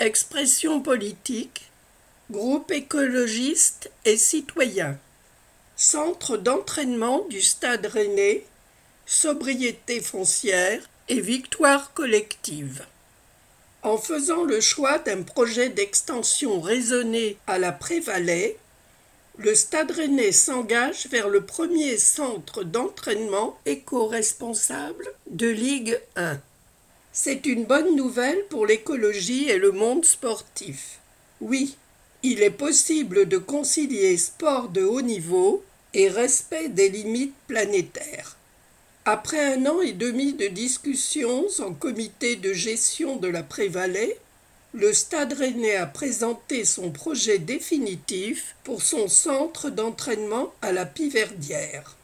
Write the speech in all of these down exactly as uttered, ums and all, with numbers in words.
Expression politique, groupe écologiste et citoyen, centre d'entraînement du Stade Rennais, sobriété foncière et victoire collective. En faisant le choix d'un projet d'extension raisonné à la Prévalet, le Stade Rennais s'engage vers le premier centre d'entraînement éco-responsable de Ligue un. C'est une bonne nouvelle pour l'écologie et le monde sportif. Oui, il est possible de concilier sport de haut niveau et respect des limites planétaires. Après un an et demi de discussions en comité de gestion de la Prévalet, le Stade Rennais a présenté son projet définitif pour son centre d'entraînement à la Piverdière.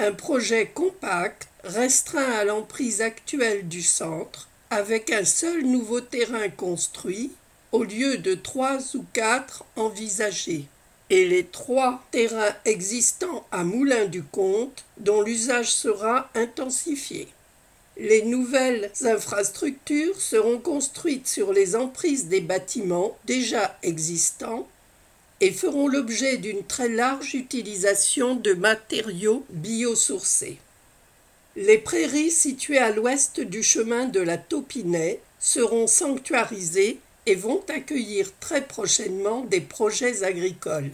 Un projet compact, restreint à l'emprise actuelle du centre, avec un seul nouveau terrain construit, au lieu de trois ou quatre envisagés, et les trois terrains existants à Moulins-du-Comte, dont l'usage sera intensifié. Les nouvelles infrastructures seront construites sur les emprises des bâtiments déjà existants et feront l'objet d'une très large utilisation de matériaux biosourcés. Les prairies situées à l'ouest du chemin de la Taupinay seront sanctuarisées et vont accueillir très prochainement des projets agricoles.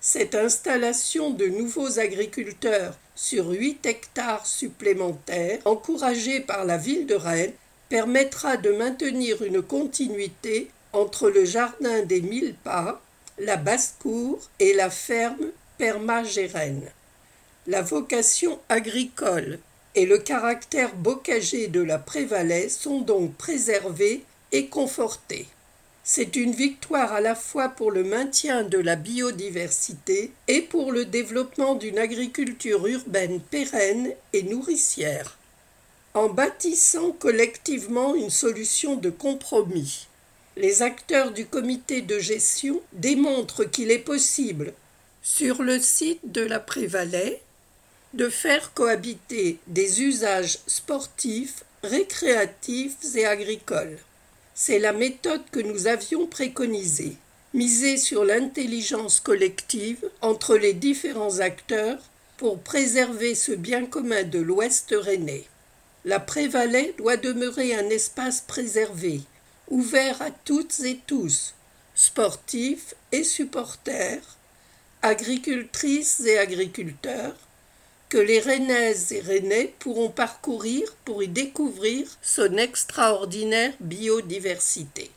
Cette installation de nouveaux agriculteurs sur huit hectares supplémentaires, encouragée par la ville de Rennes, permettra de maintenir une continuité entre le jardin des Mille-Pas, la Basse-Cour et la ferme Permagéenne. La vocation agricole et le caractère bocager de la Prévalet sont donc préservés et confortés. C'est une victoire à la fois pour le maintien de la biodiversité et pour le développement d'une agriculture urbaine pérenne et nourricière. En bâtissant collectivement une solution de compromis, les acteurs du comité de gestion démontrent qu'il est possible, sur le site de la Prévalet, de faire cohabiter des usages sportifs, récréatifs et agricoles. C'est la méthode que nous avions préconisée, miser sur l'intelligence collective entre les différents acteurs pour préserver ce bien commun de l'Ouest rennais. La Prévalet doit demeurer un espace préservé, ouvert à toutes et tous, sportifs et supporters, agricultrices et agriculteurs, que les Rennaises et Rennais pourront parcourir pour y découvrir son extraordinaire biodiversité.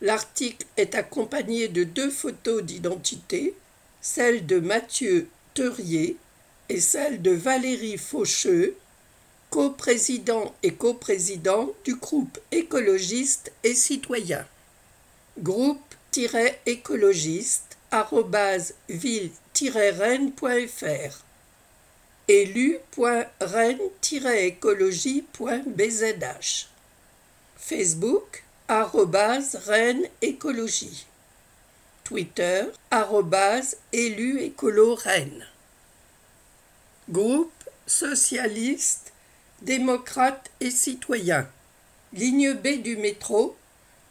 L'article est accompagné de deux photos d'identité, celle de Mathieu Thurier et celle de Valérie Faucheux, coprésident et coprésident du groupe écologiste et citoyen. groupe écologiste arobase ville tiret rennes point f r élu point rennes tiret écologie point b z h Facebook, arrobase Rennes Écologie Twitter, arrobase élu écolo Rennes Groupe socialiste, démocrate et citoyen Ligne B du métro,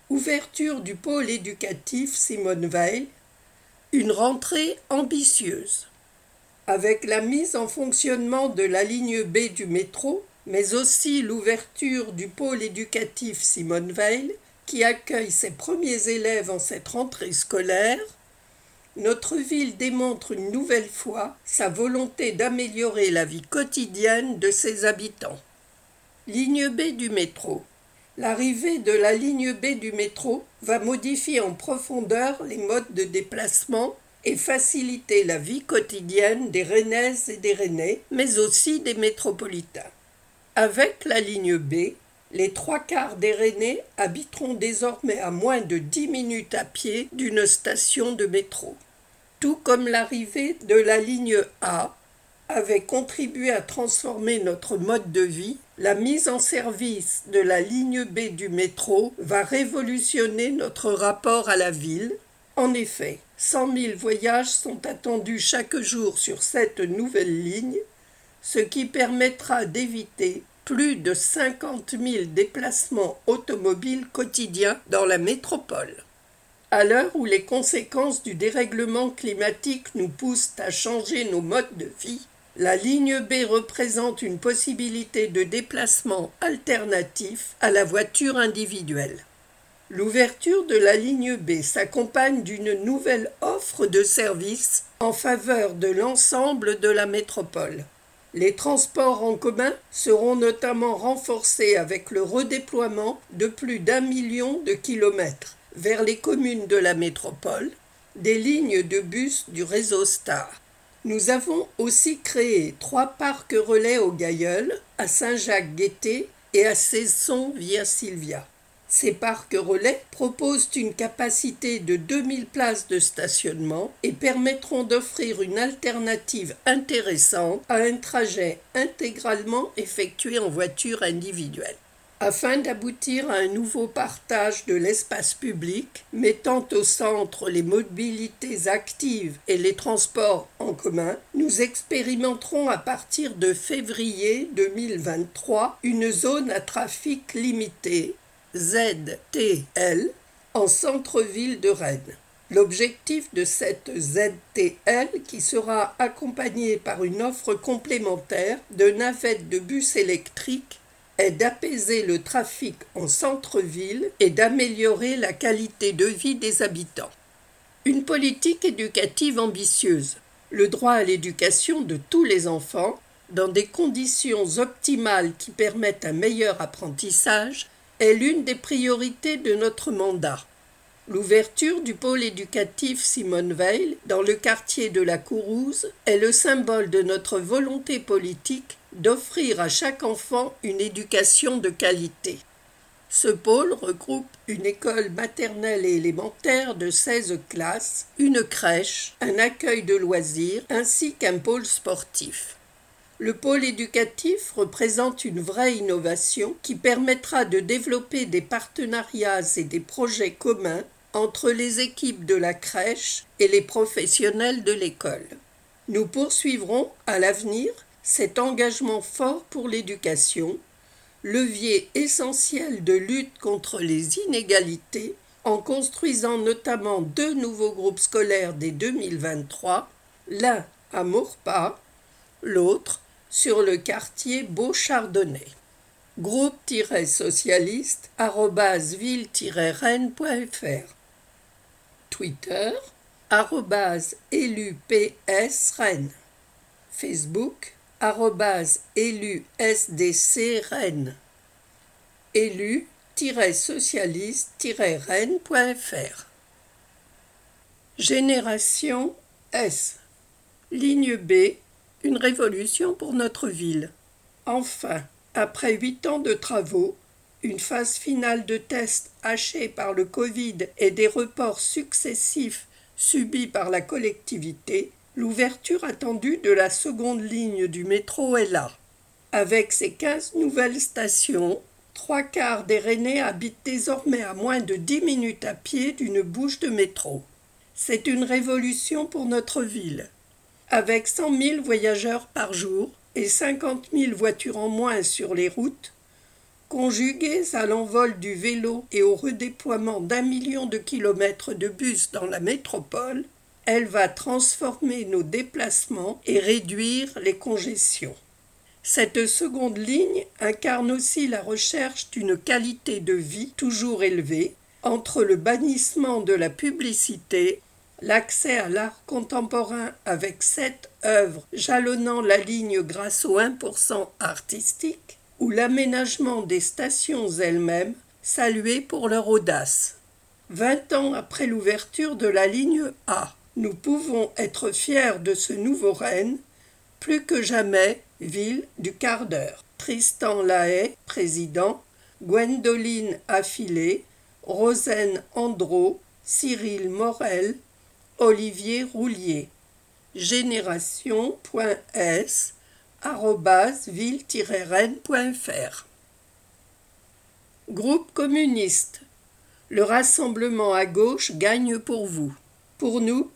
ouverture du pôle éducatif Simone Veil, une rentrée ambitieuse. Avec la mise en fonctionnement de la ligne B du métro, mais aussi l'ouverture du pôle éducatif Simone Veil, qui accueille ses premiers élèves en cette rentrée scolaire, notre ville démontre une nouvelle fois sa volonté d'améliorer la vie quotidienne de ses habitants. Ligne B du métro. L'arrivée de la ligne B du métro va modifier en profondeur les modes de déplacement et faciliter la vie quotidienne des Rennaises et des Rennais, mais aussi des métropolitains. Avec la ligne B, les trois quarts des Rennais habiteront désormais à moins de dix minutes à pied d'une station de métro. Tout comme l'arrivée de la ligne A avait contribué à transformer notre mode de vie, la mise en service de la ligne B du métro va révolutionner notre rapport à la ville. En effet, cent mille voyages sont attendus chaque jour sur cette nouvelle ligne, ce qui permettra d'éviter plus de cinquante mille déplacements automobiles quotidiens dans la métropole. À l'heure où les conséquences du dérèglement climatique nous poussent à changer nos modes de vie, la ligne B représente une possibilité de déplacement alternatif à la voiture individuelle. L'ouverture de la ligne B s'accompagne d'une nouvelle offre de services en faveur de l'ensemble de la métropole. Les transports en commun seront notamment renforcés avec le redéploiement de plus d'un million de kilomètres vers les communes de la métropole, des lignes de bus du réseau Star. Nous avons aussi créé trois parcs relais au Gailleul, à Saint-Jacques-Guetté et à Cesson-Via Sylvia. Ces parcs relais proposent une capacité de deux mille places de stationnement et permettront d'offrir une alternative intéressante à un trajet intégralement effectué en voiture individuelle. Afin d'aboutir à un nouveau partage de l'espace public, mettant au centre les mobilités actives et les transports en commun, nous expérimenterons à partir de février deux mille vingt-trois une zone à trafic limité, Z T L, en centre-ville de Rennes. L'objectif de cette Z T L, qui sera accompagnée par une offre complémentaire de navettes de bus électriques, est d'apaiser le trafic en centre-ville et d'améliorer la qualité de vie des habitants. Une politique éducative ambitieuse, le droit à l'éducation de tous les enfants, dans des conditions optimales qui permettent un meilleur apprentissage, est l'une des priorités de notre mandat. L'ouverture du pôle éducatif Simone Veil dans le quartier de la Courrouze est le symbole de notre volonté politique d'offrir à chaque enfant une éducation de qualité. Ce pôle regroupe une école maternelle et élémentaire de seize classes, une crèche, un accueil de loisirs ainsi qu'un pôle sportif. Le pôle éducatif représente une vraie innovation qui permettra de développer des partenariats et des projets communs entre les équipes de la crèche et les professionnels de l'école. Nous poursuivrons à l'avenir cet engagement fort pour l'éducation, levier essentiel de lutte contre les inégalités, en construisant notamment deux nouveaux groupes scolaires dès deux mille vingt-trois, l'un à Mourpas, l'autre sur le quartier Beauchardonnet. groupe tiret socialiste arobase ville tiret rennes point fr Twitter arobase élu P S Rennes Facebook arobase élu S D C Rennes élu tiret socialiste tiret rennes point fr Génération S. Ligne B, une révolution pour notre ville. Enfin, après huit ans de travaux, une phase finale de tests hachée par le Covid et des reports successifs subis par la collectivité, l'ouverture attendue de la seconde ligne du métro est là. Avec ses quinze nouvelles stations, trois quarts des Rennais habitent désormais à moins de dix minutes à pied d'une bouche de métro. C'est une révolution pour notre ville. Avec cent mille voyageurs par jour et cinquante mille voitures en moins sur les routes, conjuguées à l'envol du vélo et au redéploiement d'un million de kilomètres de bus dans la métropole, elle va transformer nos déplacements et réduire les congestions. Cette seconde ligne incarne aussi la recherche d'une qualité de vie toujours élevée, entre le bannissement de la publicité, l'accès à l'art contemporain avec sept œuvres jalonnant la ligne grâce au un pour cent artistique, ou l'aménagement des stations elles-mêmes, saluées pour leur audace. Vingt ans après l'ouverture de la ligne A, nous pouvons être fiers de ce nouveau Rennes, plus que jamais ville du quart d'heure. Tristan Lahaye, président, Gwendoline Affilé, Rosène Andrault, Cyril Morel, Olivier Roulier. Génération.s arobase ville tiret rennes point fr Groupe communiste. Le rassemblement à gauche gagne pour vous. Pour nous,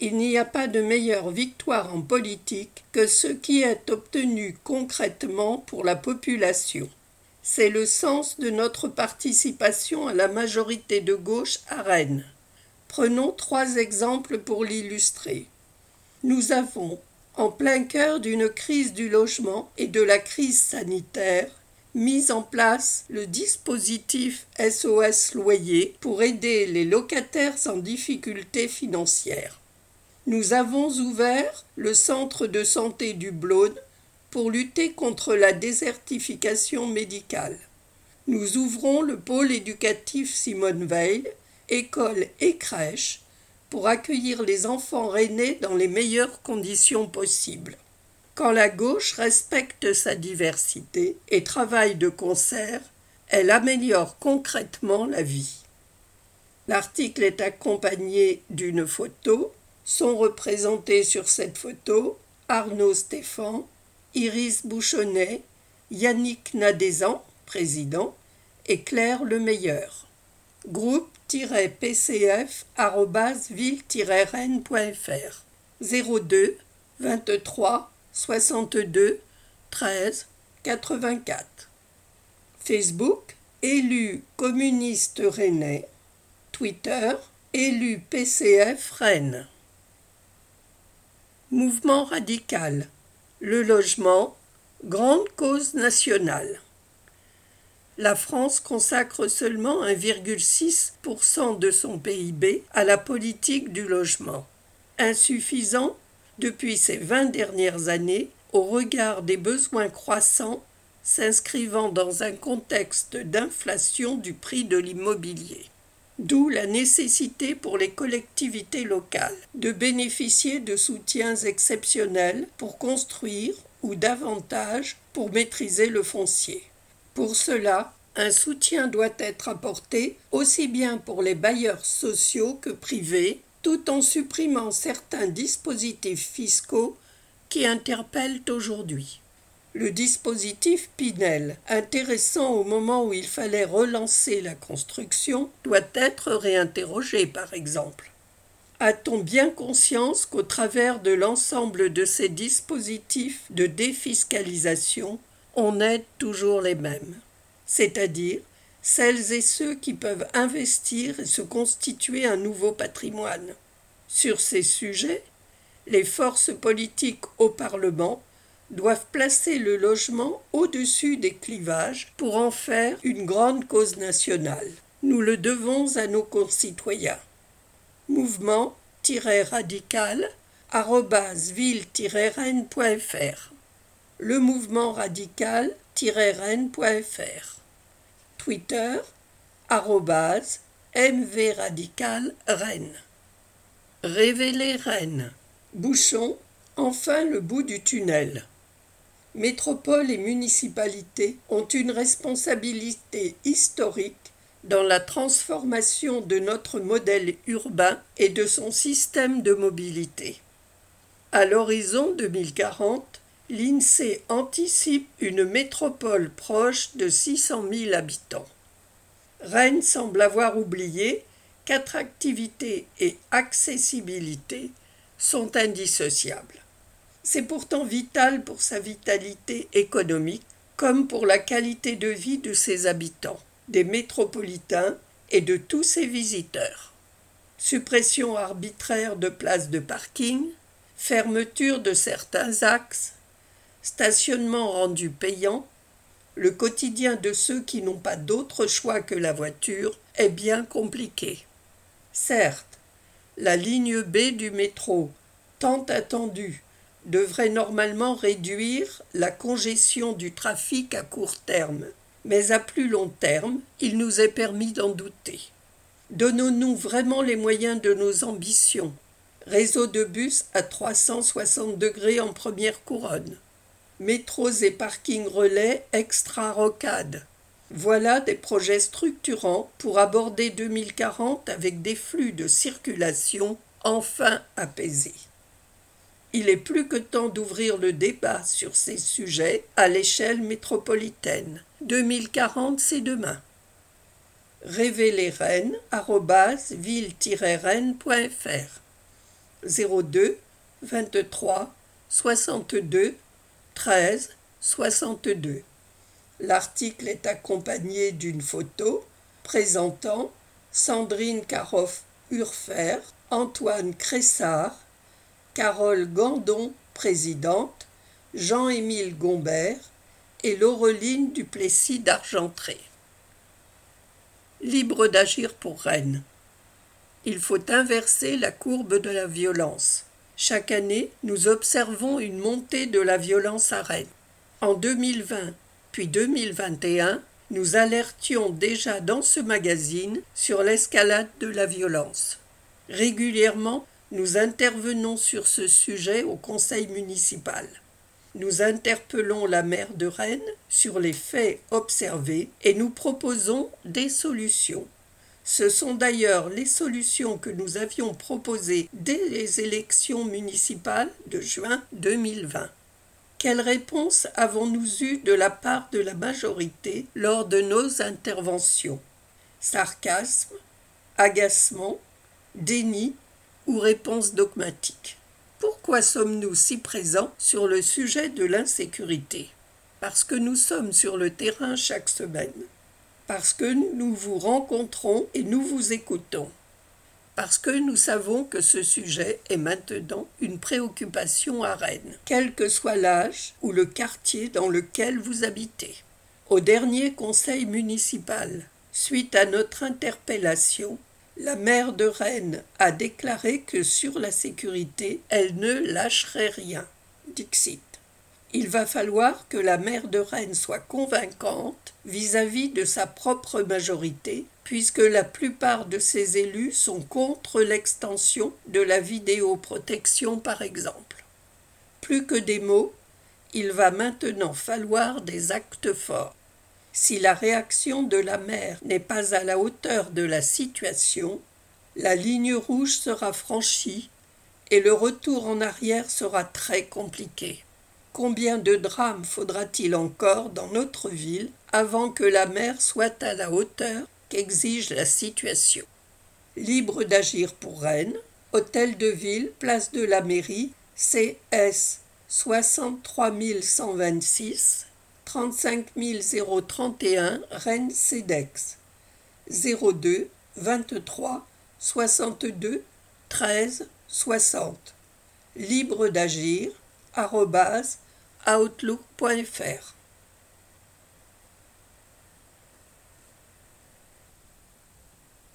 Il n'y a pas de meilleure victoire en politique que ce qui est obtenu concrètement pour la population. C'est le sens de notre participation à la majorité de gauche à Rennes. Prenons trois exemples pour l'illustrer. Nous avons, en plein cœur d'une crise du logement et de la crise sanitaire, mis en place le dispositif S O S Loyer pour aider les locataires en difficulté financière. Nous avons ouvert le centre de santé du Blône pour lutter contre la désertification médicale. Nous ouvrons le pôle éducatif Simone Veil, école et crèche, pour accueillir les enfants rennais dans les meilleures conditions possibles. Quand la gauche respecte sa diversité et travaille de concert, elle améliore concrètement la vie. L'article est accompagné d'une photo. Sont représentés sur cette photo Arnaud Stéphan, Iris Bouchonnet, Yannick Nadezan, président, et Claire Le Meilleur. groupe tiret p c f arobase ville tiret rennes point f r zéro deux vingt-trois soixante-deux treize quatre-vingt-quatre. Facebook, élu communiste rennais. Twitter, élu P C F Rennes. Mouvement radical. Le logement, grande cause nationale. La France consacre seulement un virgule six pour cent de son P I B à la politique du logement. Insuffisant, depuis ces vingt dernières années, au regard des besoins croissants s'inscrivant dans un contexte d'inflation du prix de l'immobilier. D'où la nécessité pour les collectivités locales de bénéficier de soutiens exceptionnels pour construire ou davantage pour maîtriser le foncier. Pour cela, un soutien doit être apporté aussi bien pour les bailleurs sociaux que privés, tout en supprimant certains dispositifs fiscaux qui interpellent aujourd'hui. Le dispositif Pinel, intéressant au moment où il fallait relancer la construction, doit être réinterrogé par exemple. A-t-on bien conscience qu'au travers de l'ensemble de ces dispositifs de défiscalisation, on aide toujours les mêmes, c'est-à-dire celles et ceux qui peuvent investir et se constituer un nouveau patrimoine. Sur ces sujets, les forces politiques au Parlement doivent placer le logement au-dessus des clivages pour en faire une grande cause nationale. Nous le devons à nos concitoyens. mouvement radical arobase ville rennes point f r Le mouvement radical rennes point f r Twitter arobase mvradical rennes Révéler Rennes. Bouchon, enfin le bout du tunnel. Métropole et municipalités ont une responsabilité historique dans la transformation de notre modèle urbain et de son système de mobilité. À l'horizon deux mille quarante, l'I N S E E anticipe une métropole proche de six cent mille habitants. Rennes semble avoir oublié qu'attractivité et accessibilité sont indissociables. C'est pourtant vital pour sa vitalité économique comme pour la qualité de vie de ses habitants, des métropolitains et de tous ses visiteurs. Suppression arbitraire de places de parking, fermeture de certains axes, stationnement rendu payant, le quotidien de ceux qui n'ont pas d'autre choix que la voiture est bien compliqué. Certes, la ligne B du métro, tant attendue, devrait normalement réduire la congestion du trafic à court terme, mais à plus long terme, il nous est permis d'en douter. Donnons-nous vraiment les moyens de nos ambitions. Réseau de bus à trois cent soixante degrés en première couronne. Métros et parkings relais extra-rocades. Voilà des projets structurants pour aborder deux mille quarante avec des flux de circulation enfin apaisés. Il est plus que temps d'ouvrir le débat sur ces sujets à l'échelle métropolitaine. deux mille quarante, c'est demain. Révéler Rennes, arobase ville rennes point f r zéro deux, vingt-trois, soixante-deux, treize, soixante-deux. L'article est accompagné d'une photo présentant Sandrine Caroff-Urfer, Antoine Cressard, Carole Gandon, présidente, Jean-Émile Gombert et Laureline Duplessis d'Argentré. Libre d'agir pour Rennes. Il faut inverser la courbe de la violence. Chaque année, nous observons une montée de la violence à Rennes. En deux mille vingt, puis deux mille vingt et un, nous alertions déjà dans ce magazine sur l'escalade de la violence. Régulièrement, nous intervenons sur ce sujet au conseil municipal. Nous interpellons la maire de Rennes sur les faits observés et nous proposons des solutions. Ce sont d'ailleurs les solutions que nous avions proposées dès les élections municipales de juin deux mille vingt. Quelle réponse avons-nous eue de la part de la majorité lors de nos interventions? Sarcasme, agacement, déni ou réponse dogmatique? Pourquoi sommes-nous si présents sur le sujet de l'insécurité? Parce que nous sommes sur le terrain chaque semaine. Parce que nous vous rencontrons et nous vous écoutons. Parce que nous savons que ce sujet est maintenant une préoccupation à Rennes, quel que soit l'âge ou le quartier dans lequel vous habitez. Au dernier conseil municipal, suite à notre interpellation, la maire de Rennes a déclaré que sur la sécurité, elle ne lâcherait rien. Dixit. Il va falloir que la maire de Rennes soit convaincante vis-à-vis de sa propre majorité, puisque la plupart de ses élus sont contre l'extension de la vidéoprotection par exemple. Plus que des mots, il va maintenant falloir des actes forts. Si la réaction de la maire n'est pas à la hauteur de la situation, la ligne rouge sera franchie et le retour en arrière sera très compliqué. Combien de drames faudra-t-il encore dans notre ville avant que la maire soit à la hauteur qu'exige la situation? Libre d'agir pour Rennes, Hôtel de Ville, Place de la Mairie, C S six trois un deux six, trente-cinq mille trente et un, Rennes-Cedex, zéro deux, vingt-trois, soixante-deux, treize, soixante. Libre d'agir, arrobase, outlook point fr.